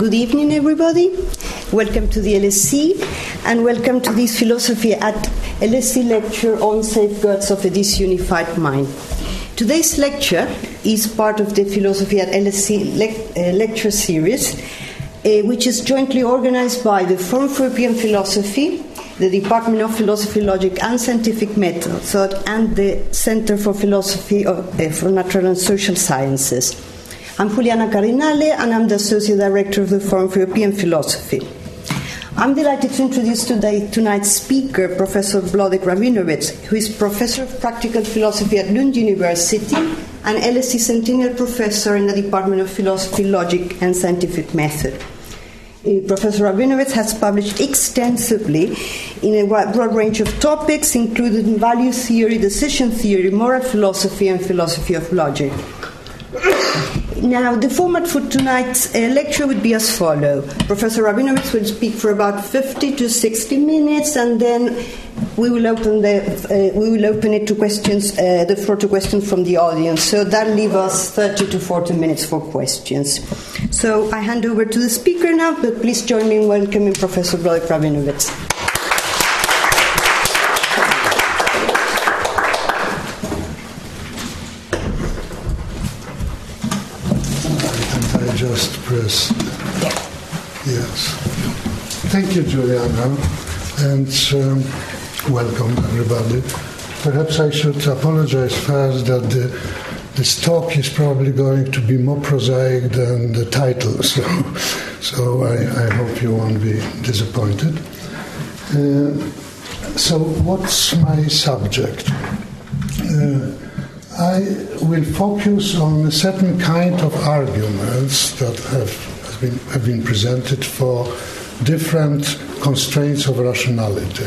Good evening, everybody. Welcome to the LSE, and welcome to this Philosophy at LSE lecture on Safeguards of a Disunified Mind. Today's lecture is part of the Philosophy at LSE lecture series, which is jointly organized by the Forum for European Philosophy, the Department of Philosophy, Logic, and Scientific Method, and the Centre for Philosophy of Natural and Social Sciences. I'm Juliana Carinale, and I'm the Associate Director of the Forum for European Philosophy. I'm delighted to introduce tonight's speaker, Professor Wlodek Rabinowicz, who is Professor of Practical Philosophy at Lund University and LSE Centennial Professor in the Department of Philosophy, Logic, and Scientific Method. Professor Rabinowicz has published extensively in a broad range of topics, including value theory, decision theory, moral philosophy, and philosophy of logic. Now, the format for tonight's lecture would be as follows. Professor Rabinowicz will speak for about 50 to 60 minutes, and then we will open it to questions, the floor to questions from the audience. So that leaves us 30 to 40 minutes for questions. So I hand over to the speaker now, but please join me in welcoming Professor Wlodek Rabinowicz. I just press yes. Thank you, Juliana. And welcome, everybody. Perhaps I should apologize first that this talk is probably going to be more prosaic than the title, so I hope you won't be disappointed. So what's my subject? I will focus on a certain kind of arguments that have been presented for different constraints of rationality.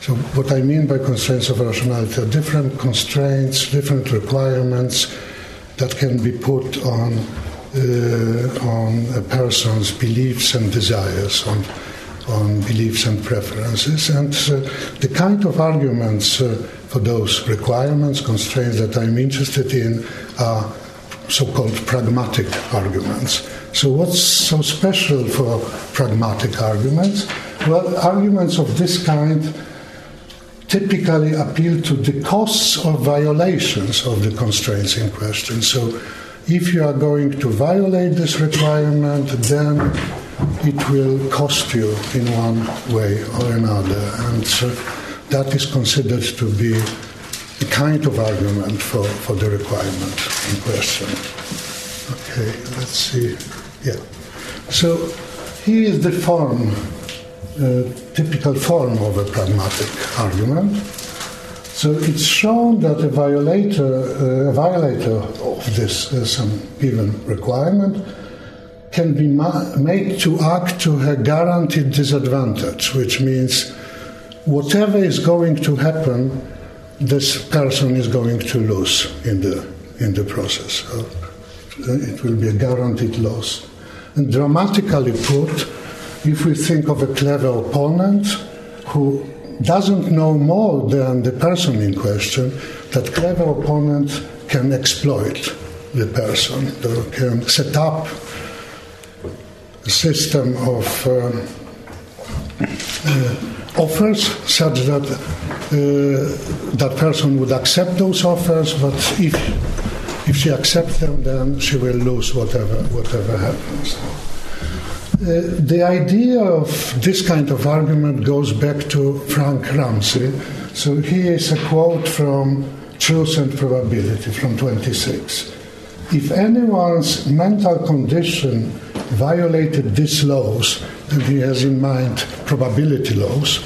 So what I mean by constraints of rationality are different constraints, different requirements that can be put on a person's beliefs and desires, on beliefs and preferences. And the kind of arguments for those requirements, constraints that I'm interested in are so-called pragmatic arguments. So what's so special for pragmatic arguments? Well, arguments of this kind typically appeal to the costs or violations of the constraints in question. So if you are going to violate this requirement, then it will cost you in one way or another. And so that is considered to be a kind of argument for the requirement in question. Okay, let's see. Yeah. So here is the form, typical form of a pragmatic argument. So it's shown that a violator of this some given requirement can be made to act to her guaranteed disadvantage, which means whatever is going to happen, this person is going to lose in the process. So it will be a guaranteed loss. And dramatically put, if we think of a clever opponent who doesn't know more than the person in question, that clever opponent can exploit the person, can set up system of offers such that that person would accept those offers, but if she accepts them, then she will lose whatever happens. The idea of this kind of argument goes back to Frank Ramsey. So here is a quote from Truth and Probability from 26. If anyone's mental condition violated these laws, and he has in mind probability laws,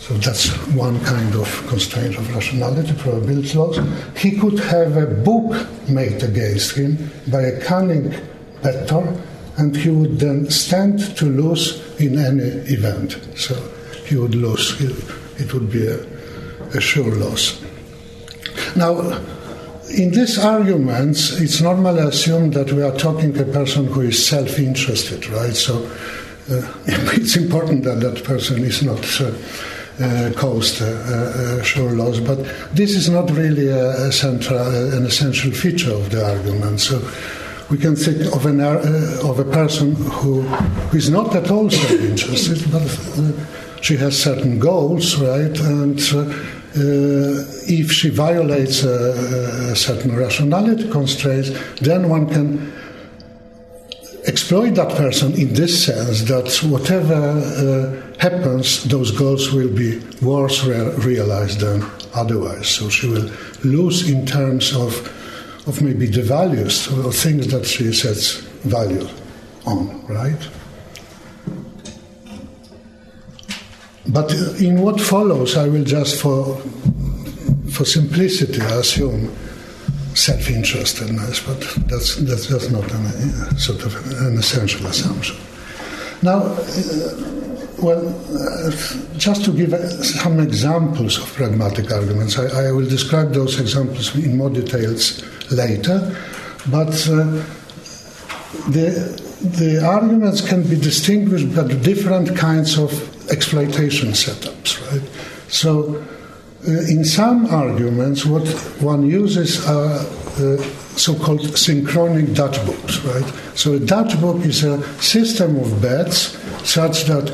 so that's one kind of constraint of rationality, probability laws, he could have a book made against him by a cunning bettor, and he would then stand to lose in any event. So he would lose. It would be a sure loss. Now, in these arguments, it's normally assumed that we are talking to a person who is self-interested, right? So it's important that that person is not caused a sure loss, but this is not really an essential feature of the argument. So we can think of a person who is not at all self-interested, but she has certain goals, right? And if she violates a certain rationality constraints, then one can exploit that person in this sense that whatever happens, those goals will be worse realized than otherwise. So she will lose in terms of maybe the values or things that she sets value on, right? But in what follows, I will just for simplicity assume self-interestedness, but that's not an, sort of an essential assumption. Now, just to give some examples of pragmatic arguments, I will describe those examples in more details later, but the arguments can be distinguished by different kinds of exploitation setups, right? So, in some arguments, what one uses are so-called synchronic Dutch books, right? So a Dutch book is a system of bets such that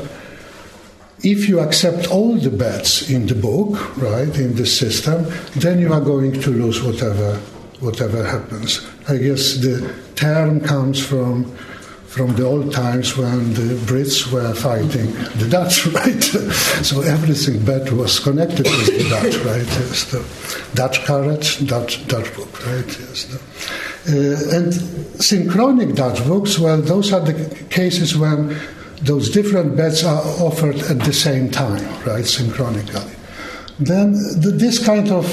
if you accept all the bets in the book, right, in this system, then you are going to lose whatever happens. I guess the term comes from the old times when the Brits were fighting the Dutch, right? So everything bad was connected with the Dutch, right? Yes, the Dutch courage, Dutch book, right? Yes, and synchronic Dutch books, well, those are the cases when those different bets are offered at the same time, right? Synchronically. Then this kind of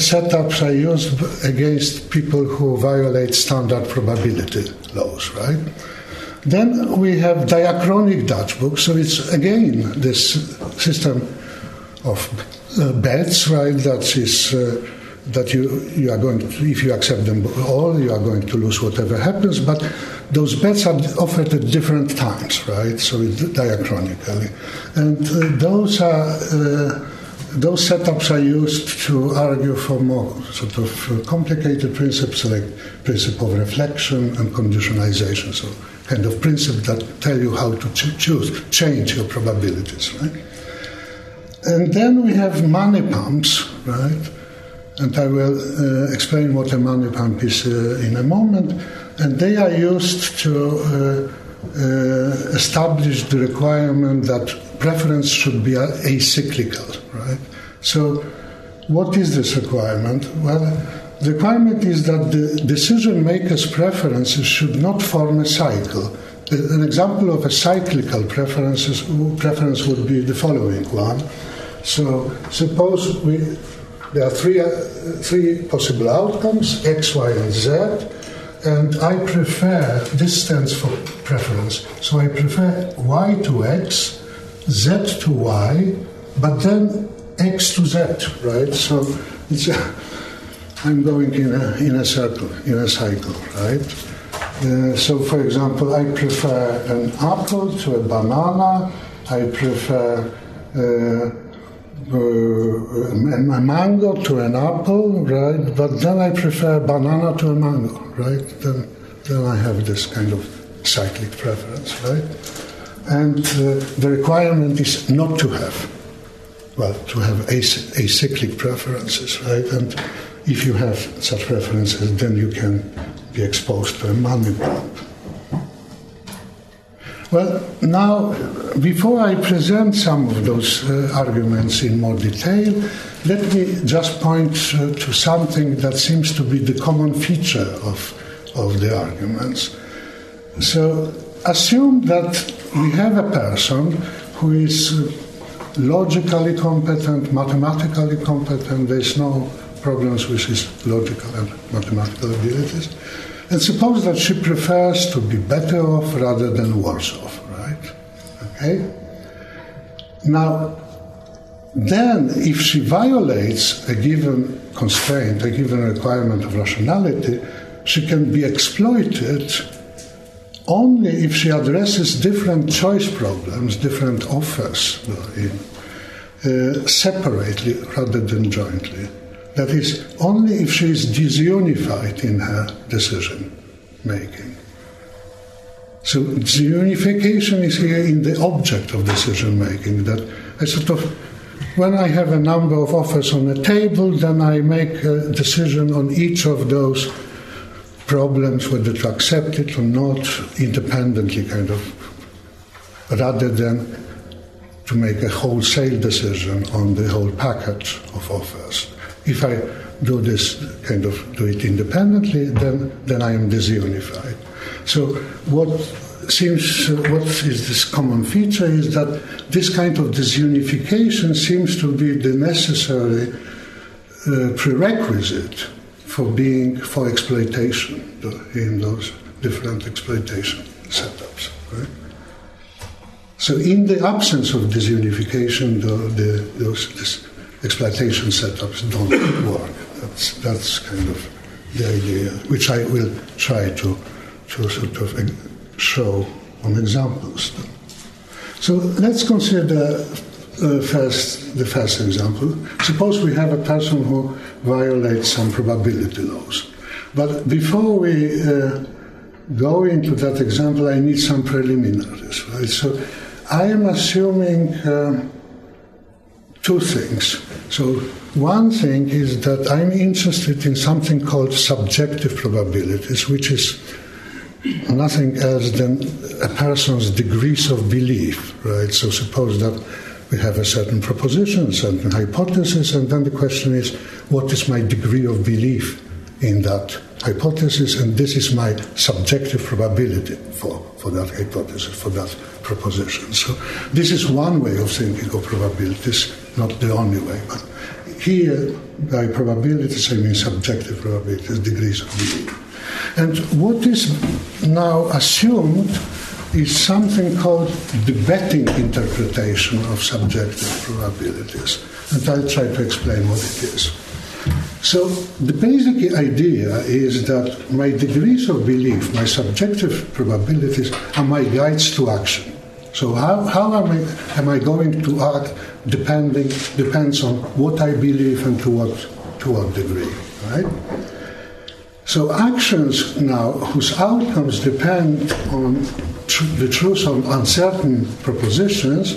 setups are used against people who violate standard probability laws, right? Then we have diachronic Dutch books, so it's again this system of bets, right? That is that you are going to, if you accept them all, you are going to lose whatever happens. But those bets are offered at different times, right? So it's diachronically, and those are. Those setups are used to argue for more sort of complicated principles like principle of reflection and conditionalization, so kind of principles that tell you how to change your probabilities, right? And then we have money pumps, right? And I will explain what a money pump is in a moment. And they are used to establish the requirement that preference should be acyclical, right? So what is this requirement? Well, the requirement is that the decision-maker's preferences should not form a cycle. An example of a cyclical preference would be the following one. So suppose there are three possible outcomes, X, Y, and Z, and I prefer, this stands for preference, so I prefer Y to X, Z to Y, but then X to Z, right? So it's I'm going in a circle, in a cycle, right? So, for example, I prefer an apple to a banana. I prefer a mango to an apple, right? But then I prefer a banana to a mango, right? Then I have this kind of cyclic preference, right? And the requirement is not to have, well, to have acyclic preferences, right? And if you have such preferences, then you can be exposed to a money pump. Well, now, before I present some of those arguments in more detail, let me just point to something that seems to be the common feature of the arguments. So, assume that we have a person who is logically competent, mathematically competent, there's no problems with his logical and mathematical abilities. And suppose that she prefers to be better off rather than worse off, right? Okay? Now, then if she violates a given constraint, a given requirement of rationality, she can be exploited only if she addresses different choice problems, different offers separately rather than jointly. That is, only if she is disunified in her decision-making. So disunification is here in the object of decision-making, that I sort of, when I have a number of offers on a table, then I make a decision on each of those problems, whether to accept it or not, independently, kind of, rather than to make a wholesale decision on the whole package of offers. If I do this, kind of do it independently, then I am disunified. So what is this common feature is that this kind of disunification seems to be the necessary prerequisite for exploitation in those different exploitation setups. Right? So in the absence of disunification, those exploitation setups don't work. That's kind of the idea, which I will try to sort of show on examples. So let's consider the first example. Suppose we have a person who violates some probability laws. But before we go into that example, I need some preliminaries. Right? So I am assuming two things. So one thing is that I'm interested in something called subjective probabilities, which is nothing else than a person's degrees of belief, right? So suppose that we have a certain proposition, a certain hypothesis, and then the question is, what is my degree of belief in that hypothesis? And this is my subjective probability for that hypothesis, for that proposition. So this is one way of thinking of probabilities, not the only way, but here by probabilities I mean subjective probabilities, degrees of belief. And what is now assumed is something called the betting interpretation of subjective probabilities. And I'll try to explain what it is. So the basic idea is that my degrees of belief, my subjective probabilities, are my guides to action. So how am I going to act depends on what I believe and to what degree, right? So actions now, whose outcomes depend on the truth of uncertain propositions,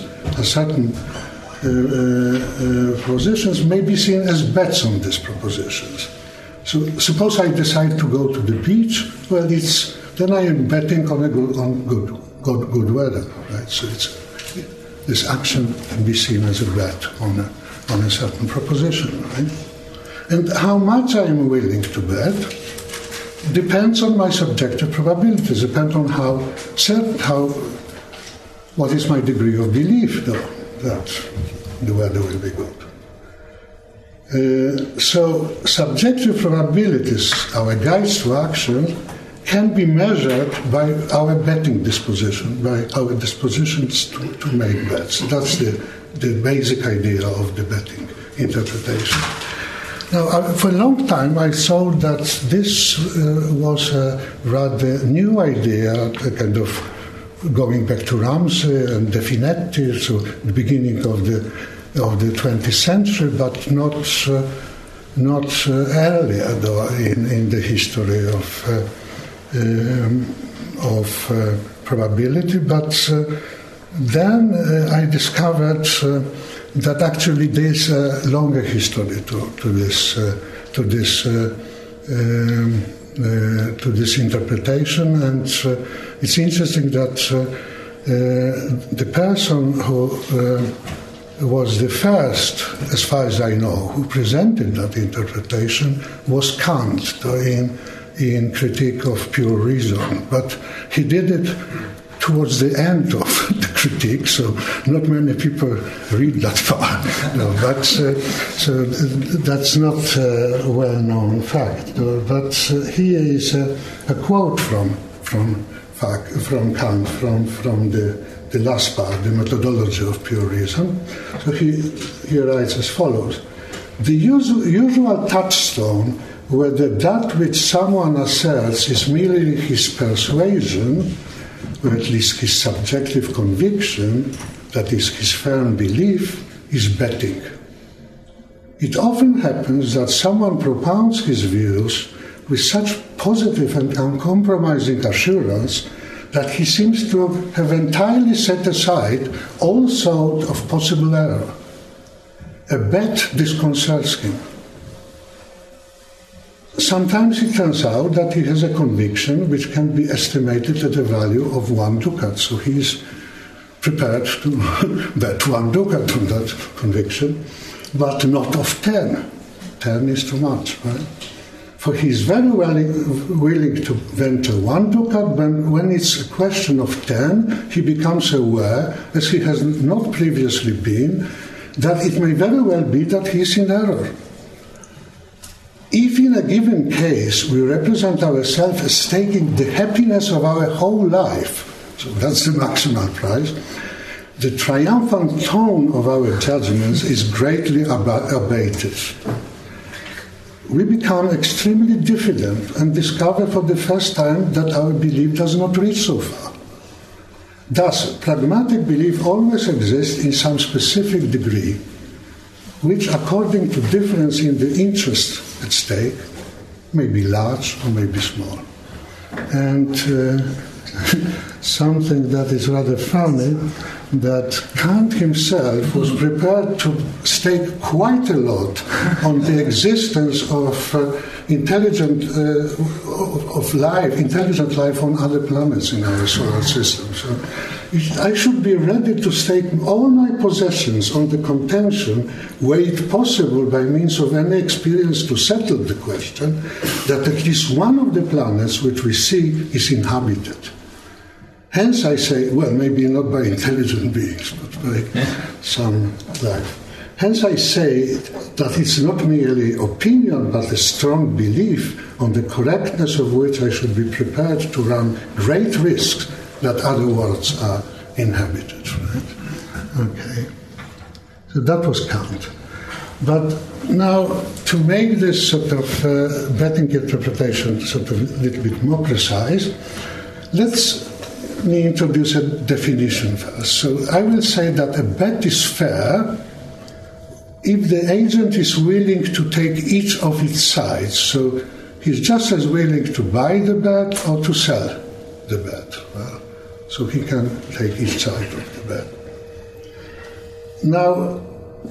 positions may be seen as bets on these propositions. So suppose I decide to go to the beach. Well, then I am betting on good weather, right? So this action can be seen as a bet on a certain proposition, right? And how much I am willing to bet depends on my subjective probabilities, depends on what is my degree of belief, though, that the weather will be good. So subjective probabilities, our guides to action, can be measured by our betting disposition, by our dispositions to make bets. That's the basic idea of the betting interpretation. Now, for a long time, I saw that this was a rather new idea, kind of going back to Ramsey and De Finetti, so the beginning of the 20th century, but not earlier though in the history of probability. But then I discovered that actually there's a longer history to this interpretation, and it's interesting that the person who was the first, as far as I know, who presented that interpretation was Kant in Critique of Pure Reason, but he did it towards the end of the critique, so not many people read that far. No, but so that's not a well-known fact. But here is a quote from Kant, from the last part, the methodology of pure reason. So he writes as follows: the usual touchstone, whether that which someone asserts is merely his persuasion, or at least his subjective conviction, that is, his firm belief, is betting. It often happens that someone propounds his views with such positive and uncompromising assurance that he seems to have entirely set aside all thought of possible error. A bet disconcerts him. Sometimes it turns out that he has a conviction which can be estimated at a value of 1 ducat, so he is prepared to bet 1 ducat on that conviction, but not of 10. 10 is too much, right? For he is very willing to venture 1 ducat, but when it's a question of 10, he becomes aware, as he has not previously been, that it may very well be that he is in error. If in a given case we represent ourselves as staking the happiness of our whole life, so that's the maximal price, the triumphant tone of our judgments is greatly abated. We become extremely diffident and discover for the first time that our belief does not reach so far. Thus, pragmatic belief always exists in some specific degree, which, according to difference in the interest at stake, may be large or may be small. And something that is rather funny, that Kant himself was prepared to stake quite a lot on the existence of intelligent life on other planets in our solar system. So I should be ready to stake all my possessions on the contention, were it possible by means of any experience to settle the question, that at least one of the planets which we see is inhabited. Hence I say, well, maybe not by intelligent beings, but by some life. Hence I say that it's not merely opinion, but a strong belief on the correctness of which I should be prepared to run great risks that other worlds are inhabited. Right? Okay. So that was Kant. But now, to make this sort of betting interpretation sort of a little bit more precise, let me introduce a definition first. So I will say that a bet is fair if the agent is willing to take each of its sides. So he's just as willing to buy the bet or to sell the bet. Well, so he can take each side of the bet. Now,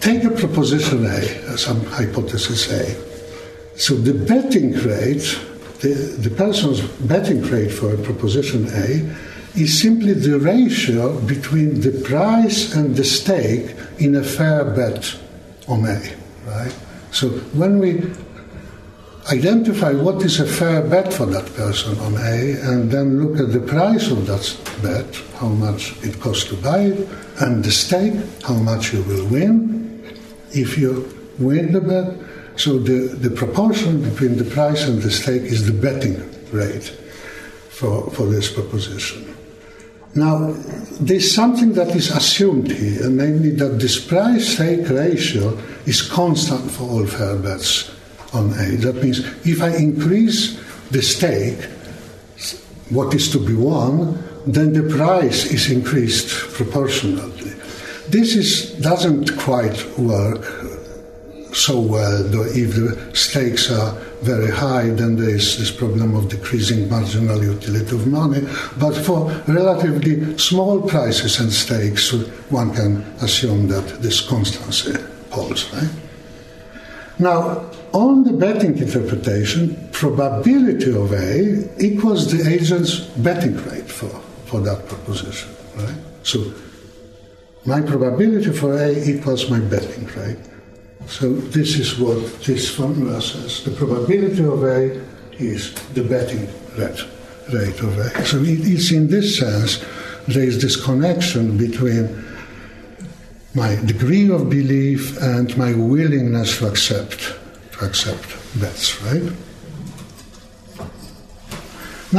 take a proposition A, some hypothesis A. So the betting rate, the person's betting rate for a proposition A is simply the ratio between the price and the stake in a fair bet on A, right? So when we identify what is a fair bet for that person on A, and then look at the price of that bet, how much it costs to buy it, and the stake, how much you will win if you win the bet. So the proportion between the price and the stake is the betting rate for this proposition. Now, there's something that is assumed here, namely that this price-stake ratio is constant for all fair bets on A. That means if I increase the stake, what is to be won, then the price is increased proportionally. Doesn't quite work so well, though if the stakes are very high, then there is this problem of decreasing marginal utility of money. But for relatively small prices and stakes, one can assume that this constancy holds, right? Now, on the betting interpretation, probability of A equals the agent's betting rate for that proposition, right? So, my probability for A equals my betting rate. So this is what this formula says. The probability of A is the betting rate of A. So it's in this sense there is this connection between my degree of belief and my willingness to accept bets, right?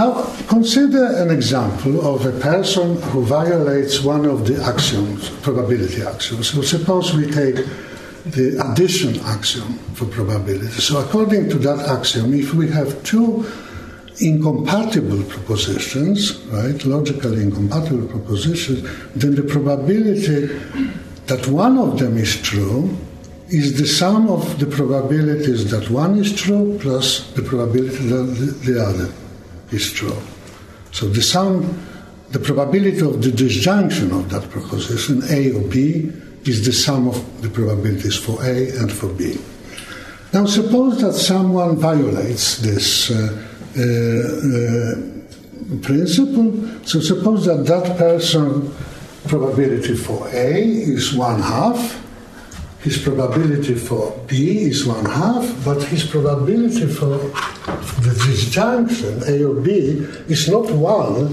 Now consider an example of a person who violates one of the axioms, probability axioms. So suppose we take the addition axiom for probability. So according to that axiom, if we have two incompatible propositions, right, logically incompatible propositions, then the probability that one of them is true is the sum of the probabilities that one is true plus the probability that the other is true. So the sum, the probability of the disjunction of that proposition, A or B, is the sum of the probabilities for A and for B. Now suppose that someone violates this principle. So suppose that that person, probability for A is 1/2, his probability for B is 1/2, but his probability for the disjunction, A or B, is not 1,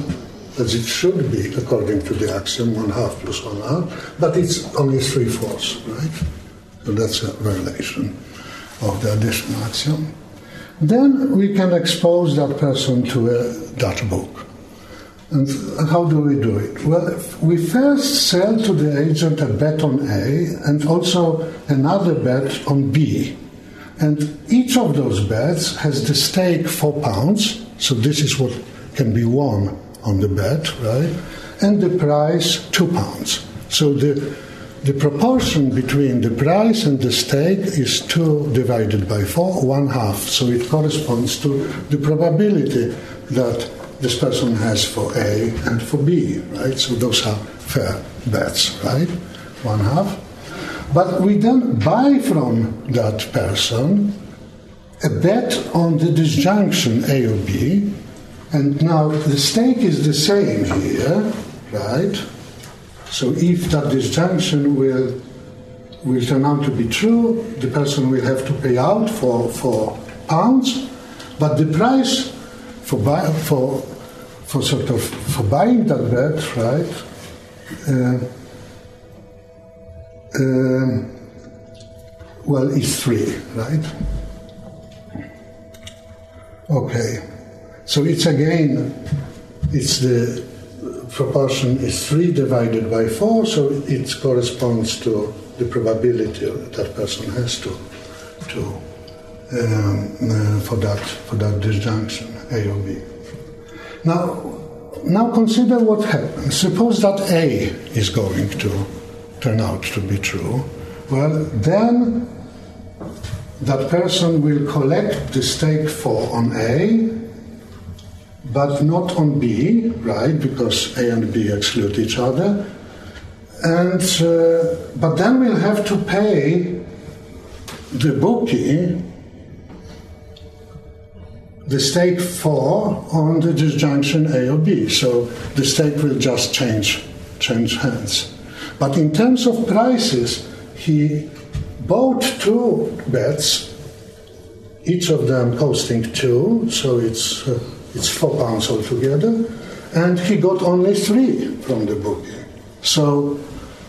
as it should be, according to the axiom, 1/2 plus 1/2, but it's only 3/4, right? So that's a violation of the additional axiom. Then we can expose that person to that book. And how do we do it? Well, we first sell to the agent a bet on A and also another bet on B. And each of those bets has the stake £4, so this is what can be won on the bet, right? And the price £2. So the proportion between the price and the stake is 2 divided by 4, 1/2. So it corresponds to the probability that this person has for A and for B, right? So those are fair bets, right? 1/2. But we then buy from that person a bet on the disjunction A or B, and now the stake is the same here, right? So if that disjunction will turn out to be true, the person will have to pay out for £4, but the price for buying that bet, right, well, it's 3, right? Okay, so it's again, it's the proportion is 3 divided by 4, so it corresponds to the probability that person has for that disjunction A or B. Now consider what happens. Suppose that A is going to turn out to be true. Well, then that person will collect the stake 4 on A, but not on B, right? Because A and B exclude each other. And but then we'll have to pay the bookie the stake 4 on the disjunction A or B, so the stake will just change hands. But in terms of prices, he bought 2 bets, each of them costing 2, so it's £4 altogether, and he got only 3 from the bookie. So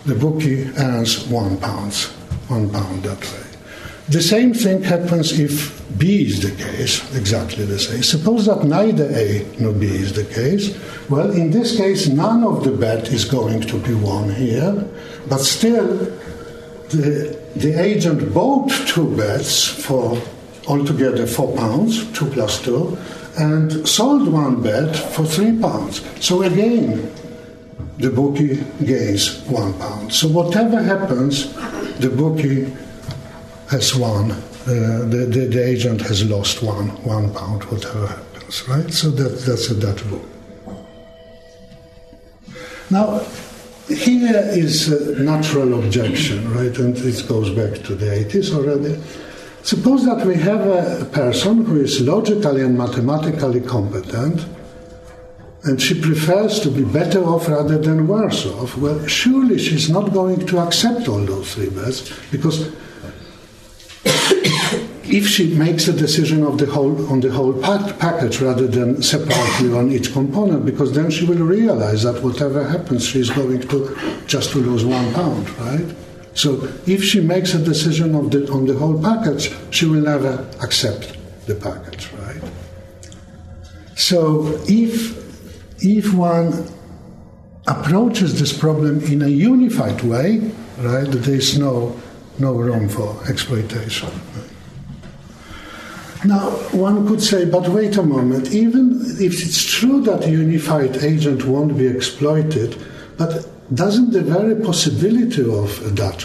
the bookie earns £1 that way. The same thing happens if B is the case, exactly the same. Suppose that neither A nor B is the case. Well, in this case, none of the bet is going to be won here, but still the agent bought 2 bets for altogether £4, 2 plus 2, and sold 1 bet for £3. So again, the bookie gains £1. So whatever happens, the bookie has won, the agent has lost £1, whatever happens, right? So that's that rule. Now, here is a natural objection, right? And it goes back to the 80s already. Suppose that we have a person who is logically and mathematically competent, and she prefers to be better off rather than worse off. Well, surely she's not going to accept all those 3 bets, because if she makes a decision of the whole package rather than separately on each component, because then she will realize that whatever happens, she's going to just to lose £1, right? So if she makes a decision of on the whole package, she will never accept the package, right? So if one approaches this problem in a unified way, right, there is no room for exploitation. Now, one could say, but wait a moment, even if it's true that a unified agent won't be exploited, but doesn't the very possibility of that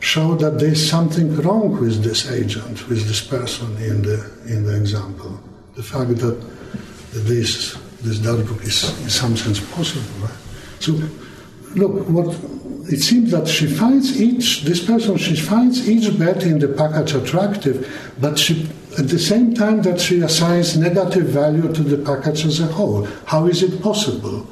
show that there is something wrong with this agent, with this person in the example. The fact that this dark book is in some sense possible. Right? So, look, it seems that she finds each bet in the package attractive, but at the same time that she assigns negative value to the package as a whole. How is it possible?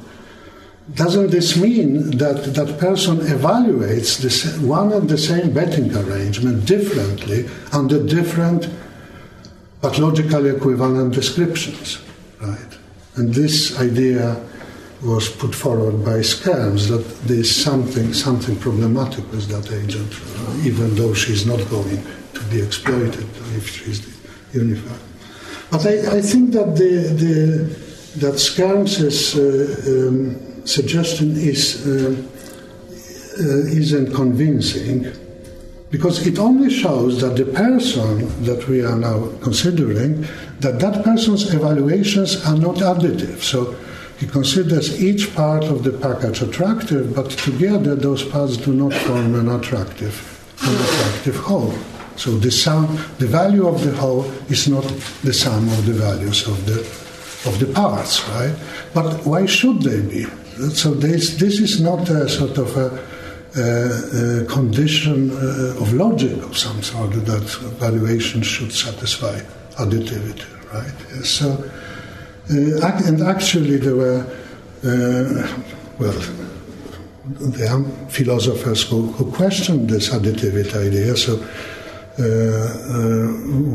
Doesn't this mean that that person evaluates this one and the same betting arrangement differently under different but logically equivalent descriptions, right? And this idea was put forward by Skerms, that there is something problematic with that agent, even though she is not going to be exploited if she is unified. But I think that that Skerms's suggestion isn't convincing, because it only shows that the person that we are now considering, that person's evaluations are not additive. So he considers each part of the package attractive, but together those parts do not form an attractive whole. So the value of the whole is not the sum of the values of the parts, right? But why should they be? So this is not a sort of a condition of logic of some sort, that valuation should satisfy additivity, right? So. And actually there were, there are philosophers who questioned this additivity idea. So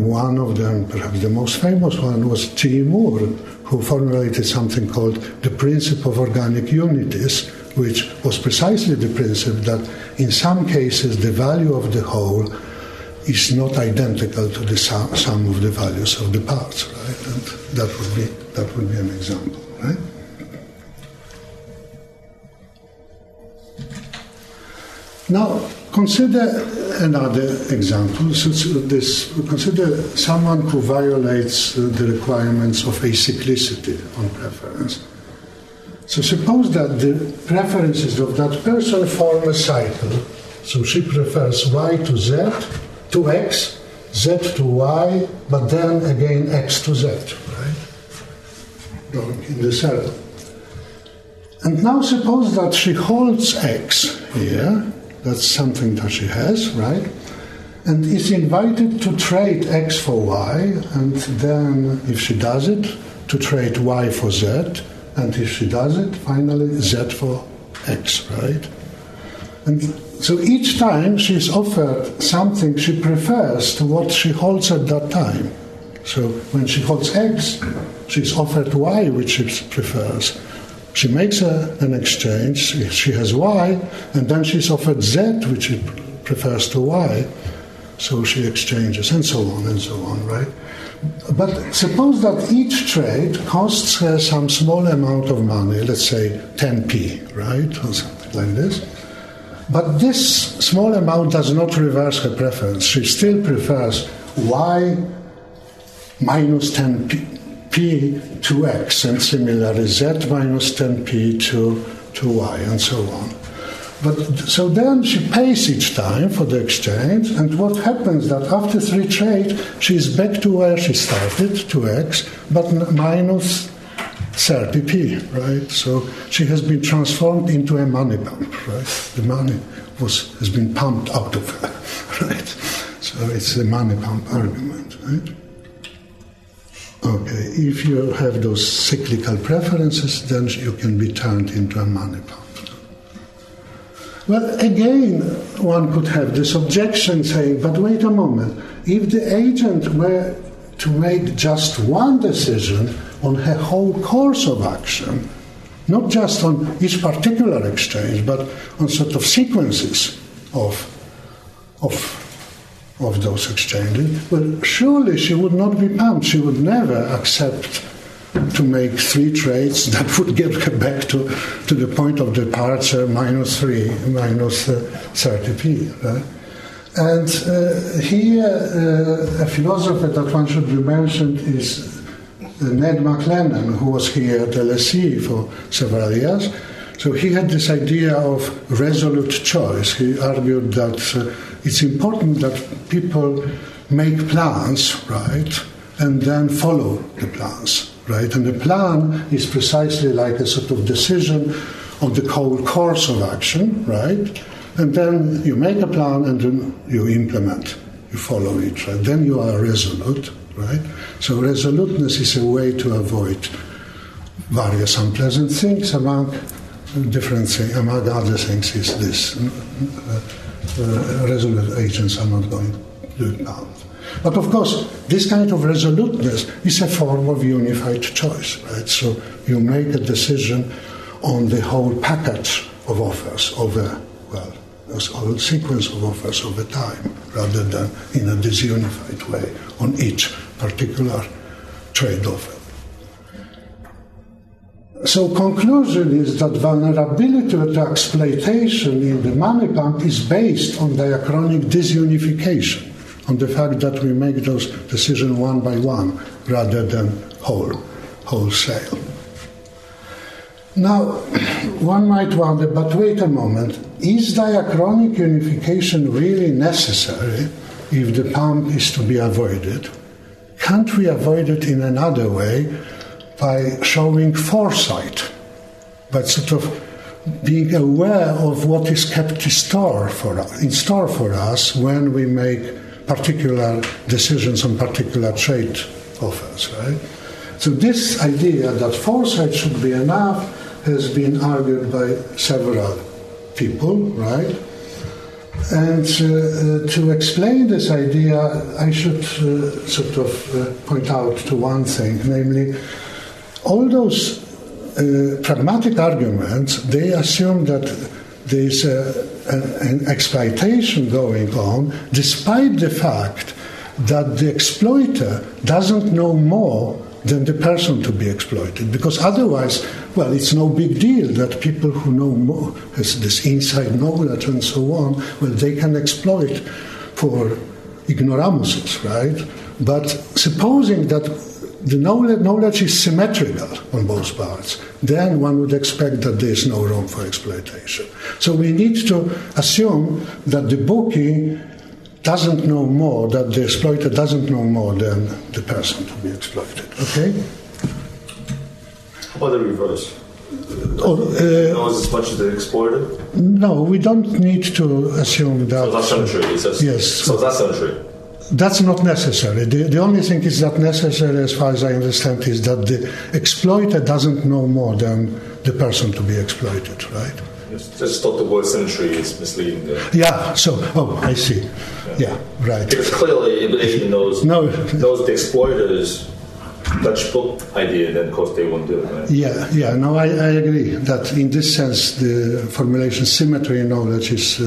one of them, perhaps the most famous one, was Timur, who formulated something called the principle of organic unities, which was precisely the principle that in some cases the value of the whole is not identical to the sum of the values of the parts, right? And that would be an example, right? Now consider another example. So consider someone who violates the requirements of acyclicity on preference. So suppose that the preferences of that person form a cycle. So she prefers Y to Z, to X, Z to Y, but then again X to Z, right? In the circle. And now suppose that she holds X here, that's something that she has, right? And is invited to trade X for Y, and then if she does it, to trade Y for Z, and if she does it, finally Z for X, right? And so each time she is offered something she prefers to what she holds at that time. So when she holds X, she is offered Y, which she prefers. She makes an exchange, she has Y, and then she is offered Z, which she prefers to Y. So she exchanges, and so on, right? But suppose that each trade costs her some small amount of money, let's say 10p, right, or something like this. But this small amount does not reverse her preference. She still prefers Y minus 10p to X, and similarly Z minus 10p to Y, and so on. But so then she pays each time for the exchange, and what happens that after three trades, she is back to where she started, to X, but minus 30p, right? So she has been transformed into a money pump, right? The money has been pumped out of her, right? So it's a money pump argument, right? Okay, if you have those cyclical preferences, then you can be turned into a money pump. Well, again, one could have this objection saying, but wait a moment, if the agent were to make just one decision on her whole course of action, not just on each particular exchange, but on sort of sequences of those exchanges, well, surely she would not be pumped. She would never accept to make three trades that would get her back to the point of departure minus 30p. Right? And here, a philosopher that one should be mentioned is Ned McLennan, who was here at LSE for several years. So he had this idea of resolute choice. He argued that it's important that people make plans, right, and then follow the plans, right? And the plan is precisely like a sort of decision on the whole course of action, right? And then you make a plan and then you implement, you follow it, right? Then you are resolute, right? So resoluteness is a way to avoid various unpleasant things. Among other things is this. Resolute agents are not going to do that. But of course, this kind of resoluteness is a form of unified choice, right? So you make a decision on the whole package of offers, a sequence of offers over time, rather than in a disunified way on each particular trade-off. So conclusion is that vulnerability to exploitation in the money pump is based on diachronic disunification, on the fact that we make those decisions one by one rather than wholesale. Now, one might wonder, but wait a moment, is diachronic unification really necessary if the pump is to be avoided? Can't we avoid it in another way? By showing foresight, by sort of being aware of what is kept in store for us when we make particular decisions on particular trade offers, right? So this idea that foresight should be enough has been argued by several people, right? And to explain this idea, I should point out to one thing, namely, all those pragmatic arguments, they assume that there is an exploitation going on, despite the fact that the exploiter doesn't know more than the person to be exploited. Because otherwise, well, it's no big deal that people who know more, has this inside knowledge and so on, well, they can exploit for ignoramuses, right? But supposing that the knowledge is symmetrical on both parts, then one would expect that there is no room for exploitation. So we need to assume that the bookie doesn't know more, that the exploiter doesn't know more than the person to be exploited, okay? Or the reverse. Knows as much as the exploiter? No, we don't need to assume that. So that's untrue, it says. Yes. So that's untrue. That's not necessary. The only thing is that necessary, as far as I understand, is that the exploiter doesn't know more than the person to be exploited, right? Yes, just thought the word century is misleading there. Yeah, so, I see. Yeah, right. Because clearly, if he knows the exploiters, Dutch book idea, then of course they won't do it, right? I agree that in this sense, the formulation symmetry in knowledge is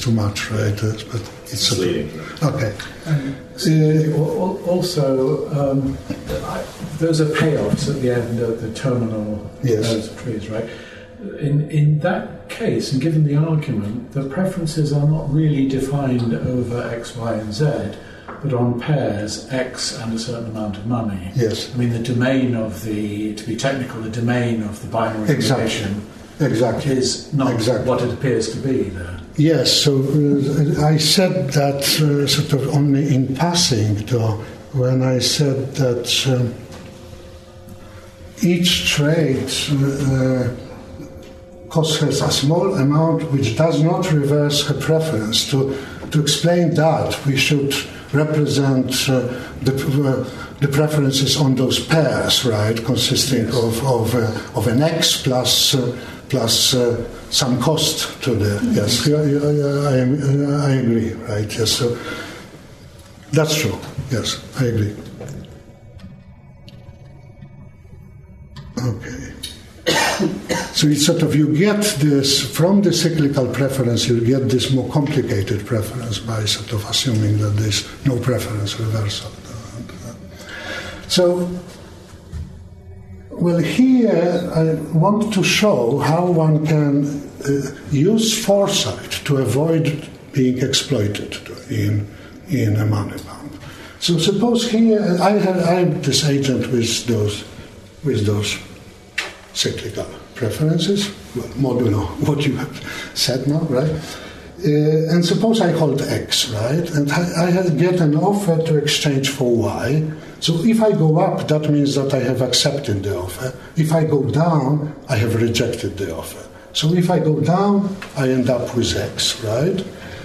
too much, right? But it's misleading. Okay. There's a payoff at the end of the terminal of trees, right? In that case, and given the argument, the preferences are not really defined over X, Y, and Z, but on pairs, X and a certain amount of money. Yes. I mean, the domain of the binary relation is not what it appears to be there. Yes, so I said that only in passing, though, when I said that each trade costs her a small amount which does not reverse her preference. To explain that, we should represent the preferences on those pairs, right, consisting of an X plus some cost to the... Mm-hmm. Yes, I agree, right, yes, so that's true, yes, I agree. Okay. So it's you get this, from the cyclical preference, you get this more complicated preference by assuming that there's no preference reversal. So, well, here I want to show how one can use foresight to avoid being exploited in a money pump. So suppose here, I'm this agent with those cyclical preferences, modulo what you have said now, right? And suppose I hold X, right? And I get an offer to exchange for Y. So if I go up, that means that I have accepted the offer. If I go down, I have rejected the offer. So if I go down, I end up with X, right?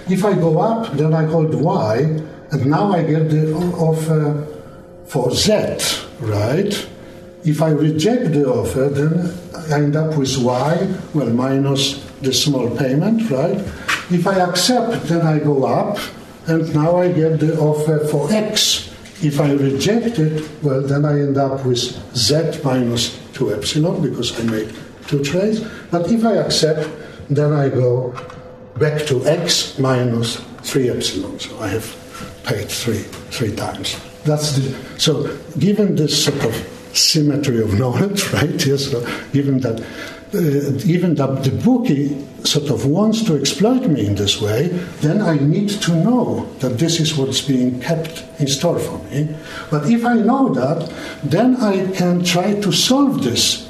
If I go up, then I hold Y, and now I get the offer for Z, right? If I reject the offer, then I end up with Y, well, minus the small payment, right? If I accept, then I go up, and now I get the offer for X. If I reject it, well, then I end up with Z minus 2 epsilon, because I made two trades. But if I accept, then I go back to X minus 3 epsilon. So I have paid three times. That's the, so given this sort of symmetry of knowledge, right? Yes, so given that the bookie sort of wants to exploit me in this way, then I need to know that this is what's being kept in store for me. But if I know that, then I can try to solve this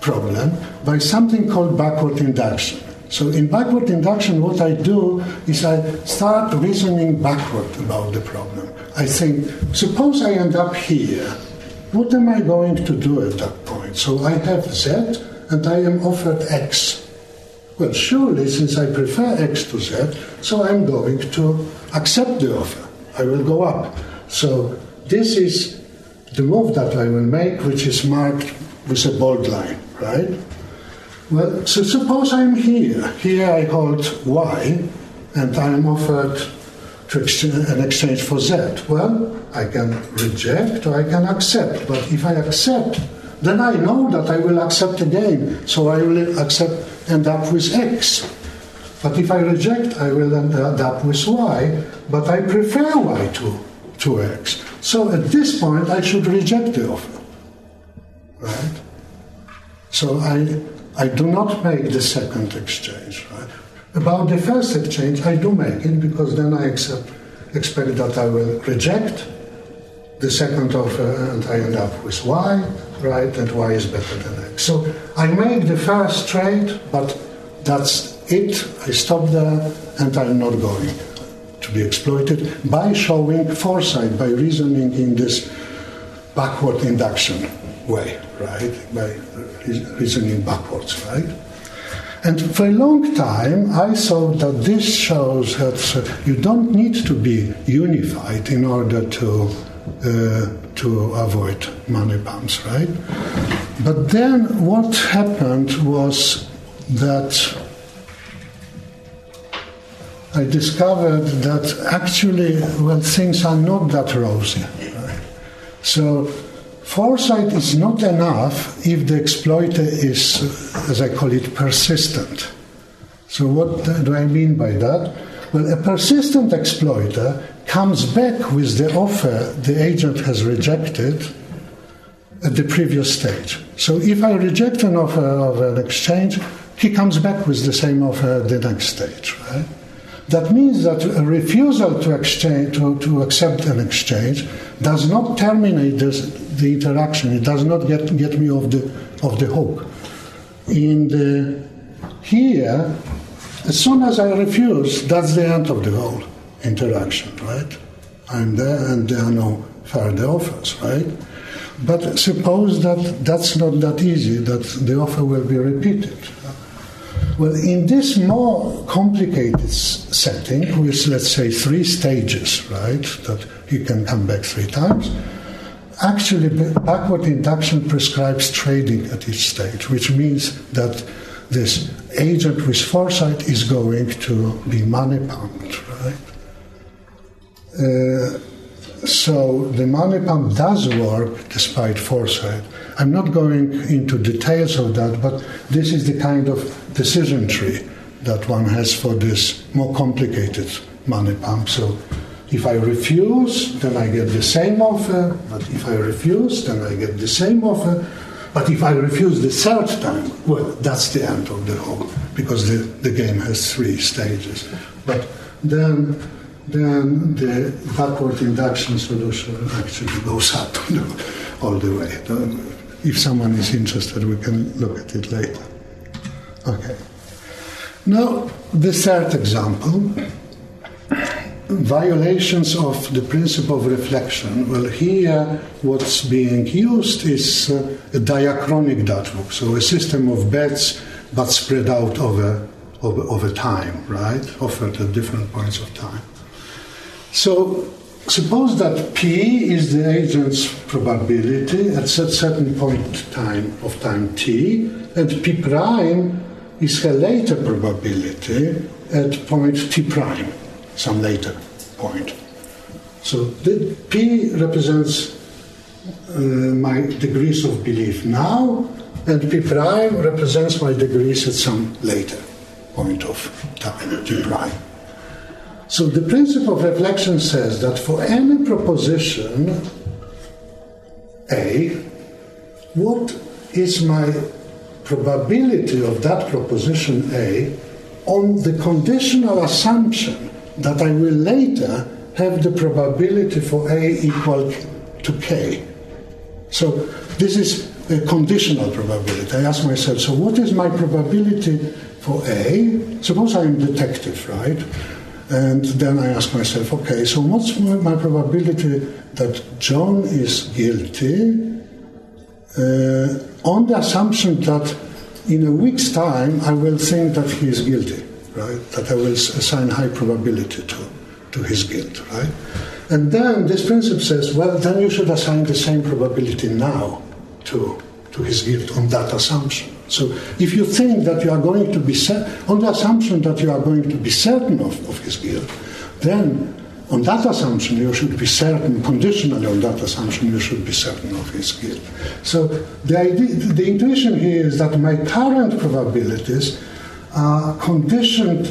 problem by something called backward induction. So in backward induction, what I do is I start reasoning backward about the problem. I think, suppose I end up here, what am I going to do at that point? So I have Z, and I am offered X. Well, surely, since I prefer X to Z, so I'm going to accept the offer. I will go up. So this is the move that I will make, which is marked with a bold line, right? Well, so suppose I'm here. Here I hold Y, and I'm offered an exchange for Z. Well, I can reject or I can accept. But if I accept, then I know that I will accept again. So I will end up with X. But if I reject, I will end up with Y. But I prefer Y to X. So at this point, I should reject the offer. Right? So I do not make the second exchange. Right? About the first exchange, I do make it, because then I expect that I will reject the second offer and I end up with Y, right? And Y is better than X. So I make the first trade, but that's it. I stop there, and I'm not going to be exploited by showing foresight, by reasoning in this backward induction way, right? By reasoning backwards, right? And for a long time, I thought that this shows that you don't need to be unified in order to avoid money pumps, right? But then what happened was that I discovered that actually, well, things are not that rosy. Right? So foresight is not enough if the exploiter is, as I call it, persistent. So what do I mean by that? Well, a persistent exploiter comes back with the offer the agent has rejected at the previous stage. So if I reject an offer of an exchange, he comes back with the same offer at the next stage, right? That means that a refusal to accept an exchange does not terminate the interaction. It does not get me off the hook. Here, as soon as I refuse, that's the end of the whole interaction, right? I'm there, and there are no further offers, right? But suppose that that's not that easy, that the offer will be repeated. Well, in this more complicated setting, with, let's say, three stages, right, that you can come back three times, actually backward induction prescribes trading at each stage, which means that this agent with foresight is going to be money pumped, right? So the money pump does work despite foresight. I'm not going into details of that, but this is the kind of decision tree that one has for this more complicated money pump. So if I refuse, then I get the same offer, but if I refuse, then I get the same offer, but if I refuse the third time, well, that's the end of the whole, because the game has three stages. But then the backward induction solution actually goes up all the way. If someone is interested, we can look at it later. Okay. Now, the third example, violations of the principle of reflection. Well, here what's being used is a diachronic databook, so a system of bets but spread out over time, right? Offered at different points of time. So suppose that P is the agent's probability at a certain point of time t, and P prime is her later probability at point t prime, some later point. So the P represents my degrees of belief now, and P prime represents my degrees at some later point of time, T prime. So the principle of reflection says that for any proposition A, what is my probability of that proposition A on the conditional assumption that I will later have the probability for A equal to K. So this is a conditional probability. I ask myself, so what is my probability for A? Suppose I am a detective, right? And then I ask myself, okay, so what's my probability that John is guilty on the assumption that in a week's time I will think that he is guilty, right? That I will assign high probability to his guilt, right? And then this principle says, well, then you should assign the same probability now to his guilt on that assumption. So if you think that you are going to be on the assumption that you are going to be certain of his guilt, then on that assumption you should be certain, conditionally on that assumption you should be certain of his guilt. So the intuition here is that my current probabilities are conditioned,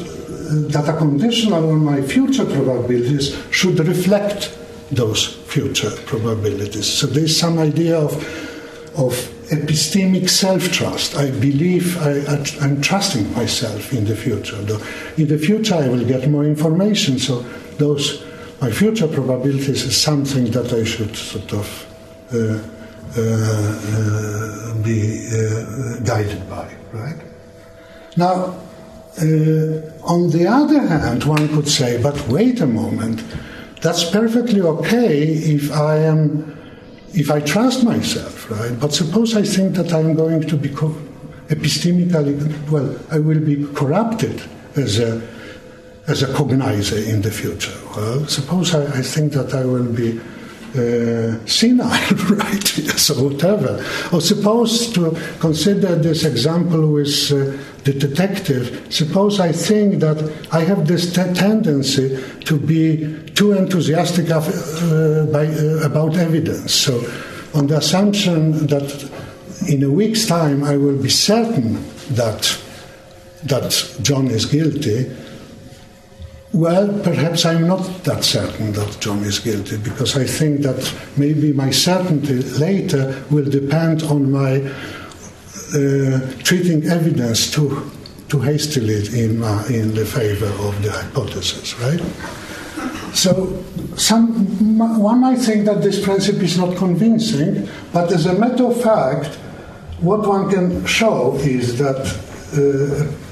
that are conditional on my future probabilities, should reflect those future probabilities. So there is some idea of epistemic self-trust. I believe I'm trusting myself in the future. In the future I will get more information, so those my future probabilities is something that I should sort of be guided by, right? Now, on the other hand, one could say, but wait a moment, that's perfectly okay if I trust myself, right? But suppose I think that I'm going to be epistemically, well, I will be corrupted as a cognizer in the future. Well, suppose I think that I will be senile, right? So whatever. Or suppose, to consider this example with the detective, suppose I think that I have this tendency to be too enthusiastic about evidence. So on the assumption that in a week's time I will be certain that John is guilty, well, perhaps I'm not that certain that John is guilty, because I think that maybe my certainty later will depend on my treating evidence too hastily in the favor of the hypothesis, right? So one might think that this principle is not convincing, but as a matter of fact, what one can show is that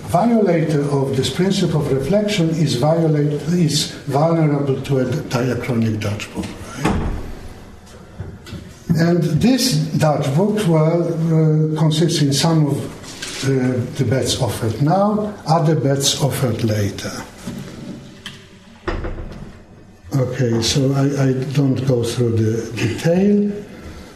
violator of this principle of reflection is vulnerable to a diachronic databook, right? And this databook, well, consists in some of the bets offered now, other bets offered later. Okay, so I don't go through the detail,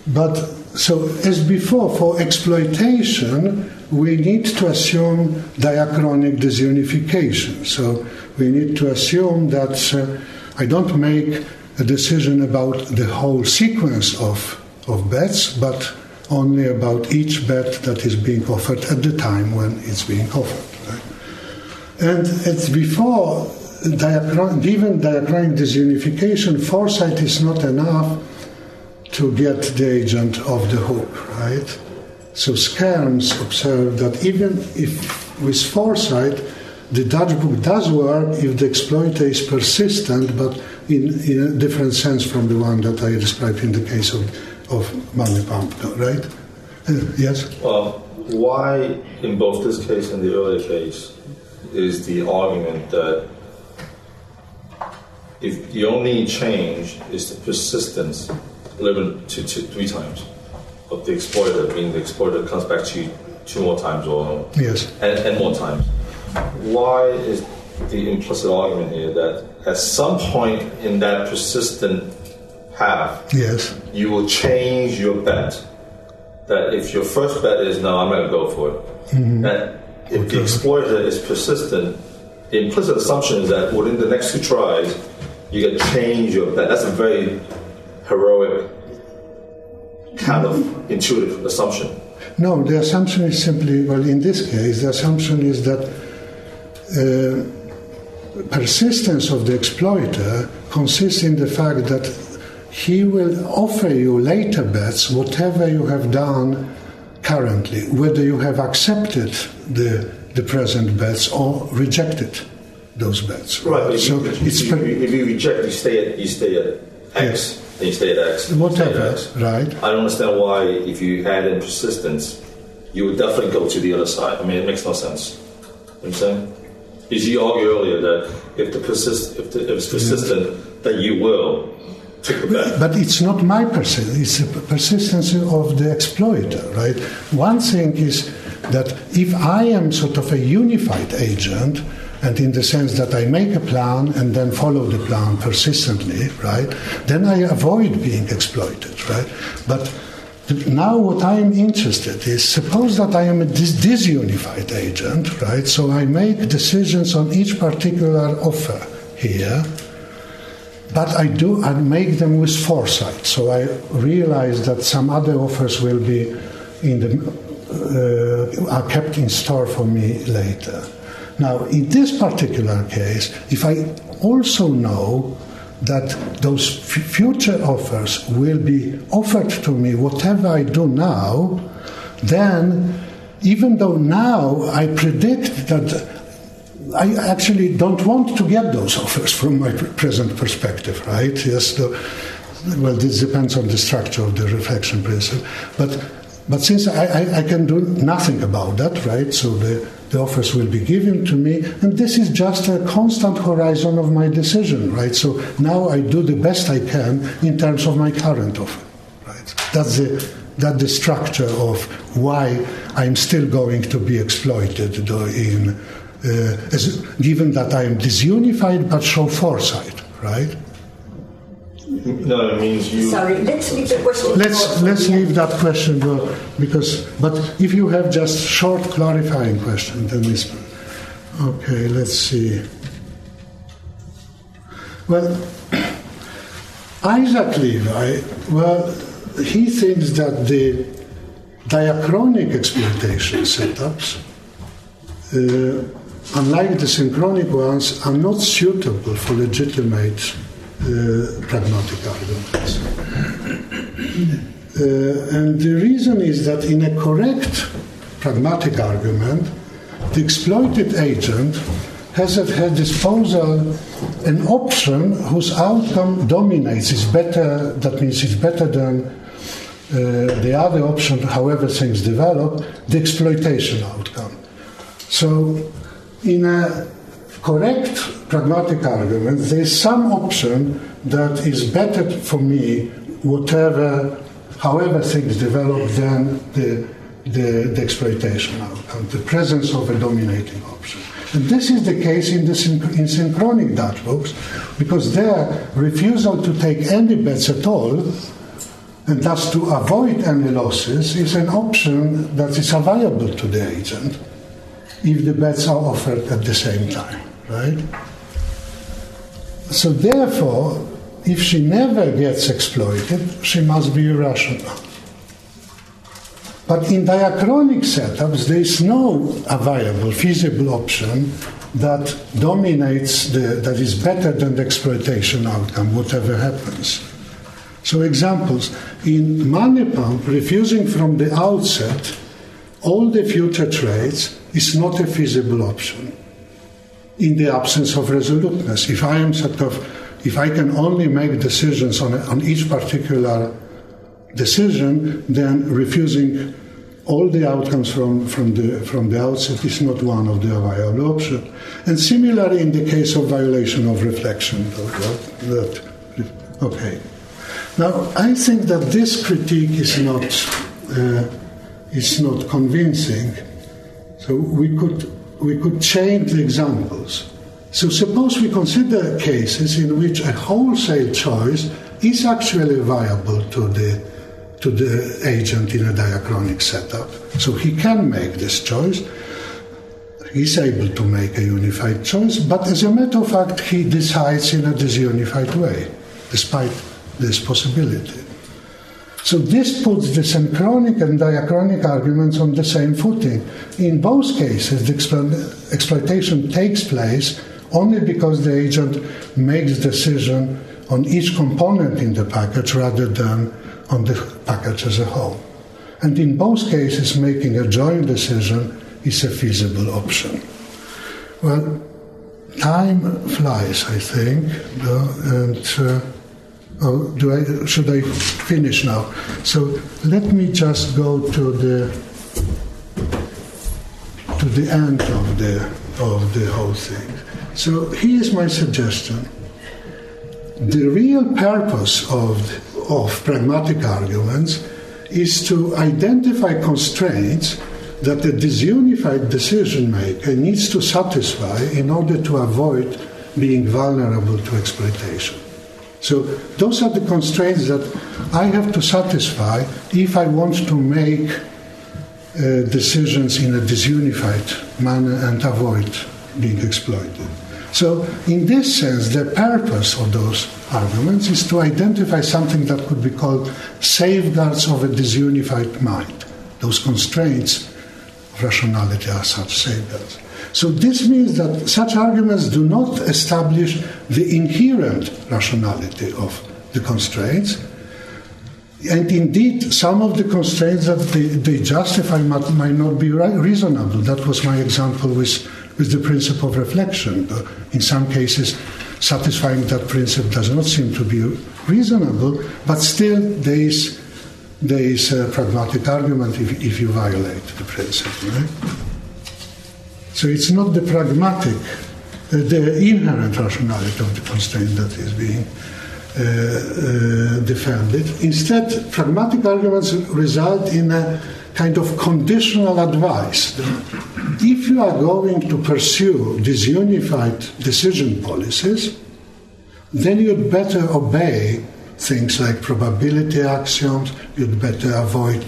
but so as before, for exploitation, we need to assume diachronic disunification. So we need to assume that I don't make a decision about the whole sequence of bets, but only about each bet that is being offered at the time when it's being offered, right? And as before, given diachronic disunification, foresight is not enough to get the agent off the hook, right? So Skerms observed that even if with foresight the databook does work if the exploiter is persistent, but in a different sense from the one that I described in the case of money pump, right? Yes? Well, why in both this case and the earlier case is the argument that if the only change is the persistence limited to 3 times of the exploiter, meaning the exploiter comes back to you 2 more times or yes. and more times, why is the implicit argument here that at some point in that persistent path, yes, you will change your bet? That if your first bet is no, I'm going to go for it, mm-hmm. that if okay. the exploiter is persistent, the implicit assumption is that within the next 2 tries, you can change your bet. That's a very heroic, kind of intuitive assumption. No, the assumption is simply, well, in this case, the assumption is that persistence of the exploiter consists in the fact that he will offer you later bets, whatever you have done currently, whether you have accepted the present bets or rejected those bets. Right. So if you reject, you stay at X. Yes. Then you stay at X. Whatever. Right. I don't understand why, if you add in persistence, you would definitely go to the other side. I mean, it makes no sense. You know what I'm saying? Because you argued earlier that if it's persistent, yes. then you will. But it's not my persistence, it's the persistence of the exploiter, right? One thing is that if I am sort of a unified agent, and in the sense that I make a plan and then follow the plan persistently, right, then I avoid being exploited, right? But now what I am interested is, suppose that I am a disunified agent, right? So I make decisions on each particular offer here, but I make them with foresight. So I realize that some other offers will be are kept in store for me later. Now, in this particular case, if I also know that those future offers will be offered to me, whatever I do now, then even though now I predict that I actually don't want to get those offers from my present perspective, right? Yes. Well, this depends on the structure of the reflection principle. But since I can do nothing about that, right? So the offers will be given to me, and this is just a constant horizon of my decision, right? So now I do the best I can in terms of my current offer, right? That's the structure of why I'm still going to be exploited given that I am disunified but show foresight, right? No, it means you. Sorry, let's leave the question. Let's leave that question go, but if you have just short clarifying question, then this. Okay, let's see. Well, Isaac Levi. Well, he thinks that the diachronic exploitation setups. Unlike the synchronic ones, are not suitable for legitimate pragmatic arguments. And the reason is that in a correct pragmatic argument, the exploited agent has at her disposal an option whose outcome dominates. It's better, that means it's better than the other option, however things develop, the exploitation outcome. So, in a correct pragmatic argument, there is some option that is better for me, however things develop, than the exploitation outcome, the presence of a dominating option. And this is the case in synchronic Dutch books, because their refusal to take any bets at all, and thus to avoid any losses, is an option that is available to the agent, if the bets are offered at the same time, right? So therefore, if she never gets exploited, she must be irrational. But in diachronic setups, there is no viable, feasible option that dominates, that is better than the exploitation outcome, whatever happens. So examples, in Money Pump, refusing from the outset all the future trades is not a feasible option in the absence of resoluteness. If I am if I can only make decisions on each particular decision, then refusing all the outcomes from the outset is not one of the viable option. And similarly in the case of violation of reflection. Okay. Now, I think that this critique is not convincing. So we could change the examples. So suppose we consider cases in which a wholesale choice is actually viable to the agent in a diachronic setup. So he can make this choice. He's able to make a unified choice, but as a matter of fact, he decides in a disunified way, despite this possibility. So this puts the synchronic and diachronic arguments on the same footing. In both cases, the exploitation takes place only because the agent makes decision on each component in the package rather than on the package as a whole. And in both cases, making a joint decision is a feasible option. Well, time flies, I think, and... should I finish now? So let me just go to the end of the whole thing. So here's my suggestion. The real purpose of pragmatic arguments is to identify constraints that a disunified decision maker needs to satisfy in order to avoid being vulnerable to exploitation. So those are the constraints that I have to satisfy if I want to make decisions in a disunified manner and avoid being exploited. So in this sense, the purpose of those arguments is to identify something that could be called safeguards of a disunified mind. Those constraints of rationality are such safeguards. So this means that such arguments do not establish the inherent rationality of the constraints. And indeed, some of the constraints that they justify might not be reasonable. That was my example with the principle of reflection. But in some cases, satisfying that principle does not seem to be reasonable, but still there is a pragmatic argument if you violate the principle, right? So it's not the pragmatic, the inherent rationality of the constraint that is being defended. Instead, pragmatic arguments result in a kind of conditional advice. If you are going to pursue disunified decision policies, then you'd better obey things like probability axioms, you'd better avoid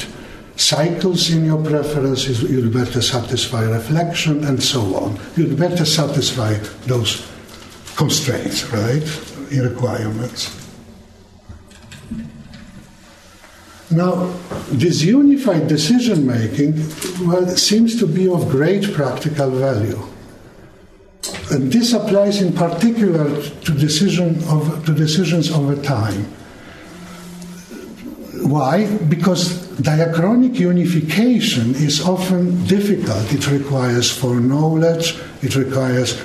cycles in your preferences, you'd better satisfy reflection, and so on. You'd better satisfy those constraints, right? Requirements. Now, disunified decision-making, well, seems to be of great practical value. And this applies in particular to decisions over time. Why? Because diachronic unification is often difficult. It requires foreknowledge. It requires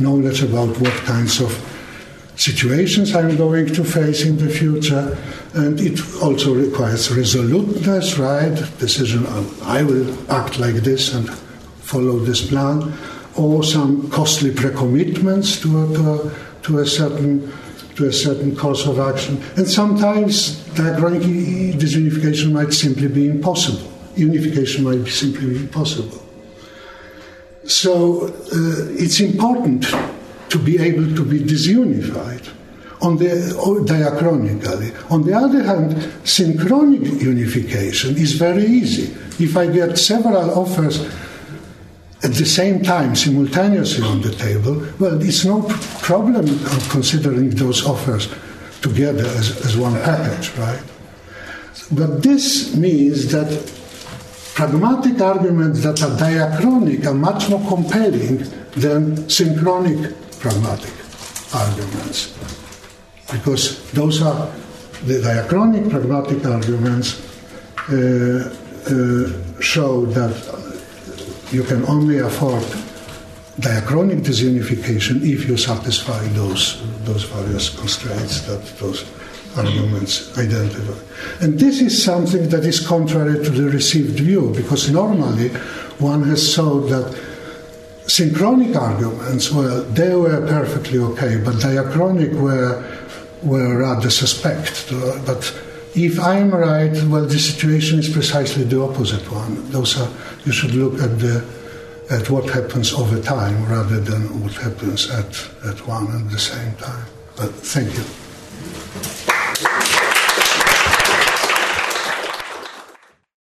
knowledge about what kinds of situations I'm going to face in the future. And it also requires resoluteness, right? Decision, I will act like this and follow this plan. Or some costly pre-commitments to a certain course of action. And sometimes diachronic disunification might simply be impossible. Unification might simply be impossible. So it's important to be able to be disunified diachronically. On the other hand, synchronic unification is very easy. If I get several offers at the same time, simultaneously on the table, well, it's no problem of considering those offers together as one package, right? But this means that pragmatic arguments that are diachronic are much more compelling than synchronic pragmatic arguments, because those are the diachronic pragmatic arguments show that you can only afford diachronic disunification if you satisfy those various constraints that those arguments identify. And this is something that is contrary to the received view, because normally one has thought that synchronic arguments, well, they were perfectly okay, but diachronic were rather suspect. But if I'm right, well, the situation is precisely the opposite one. Those are, you should look at what happens over time rather than what happens at one and the same time. But thank you.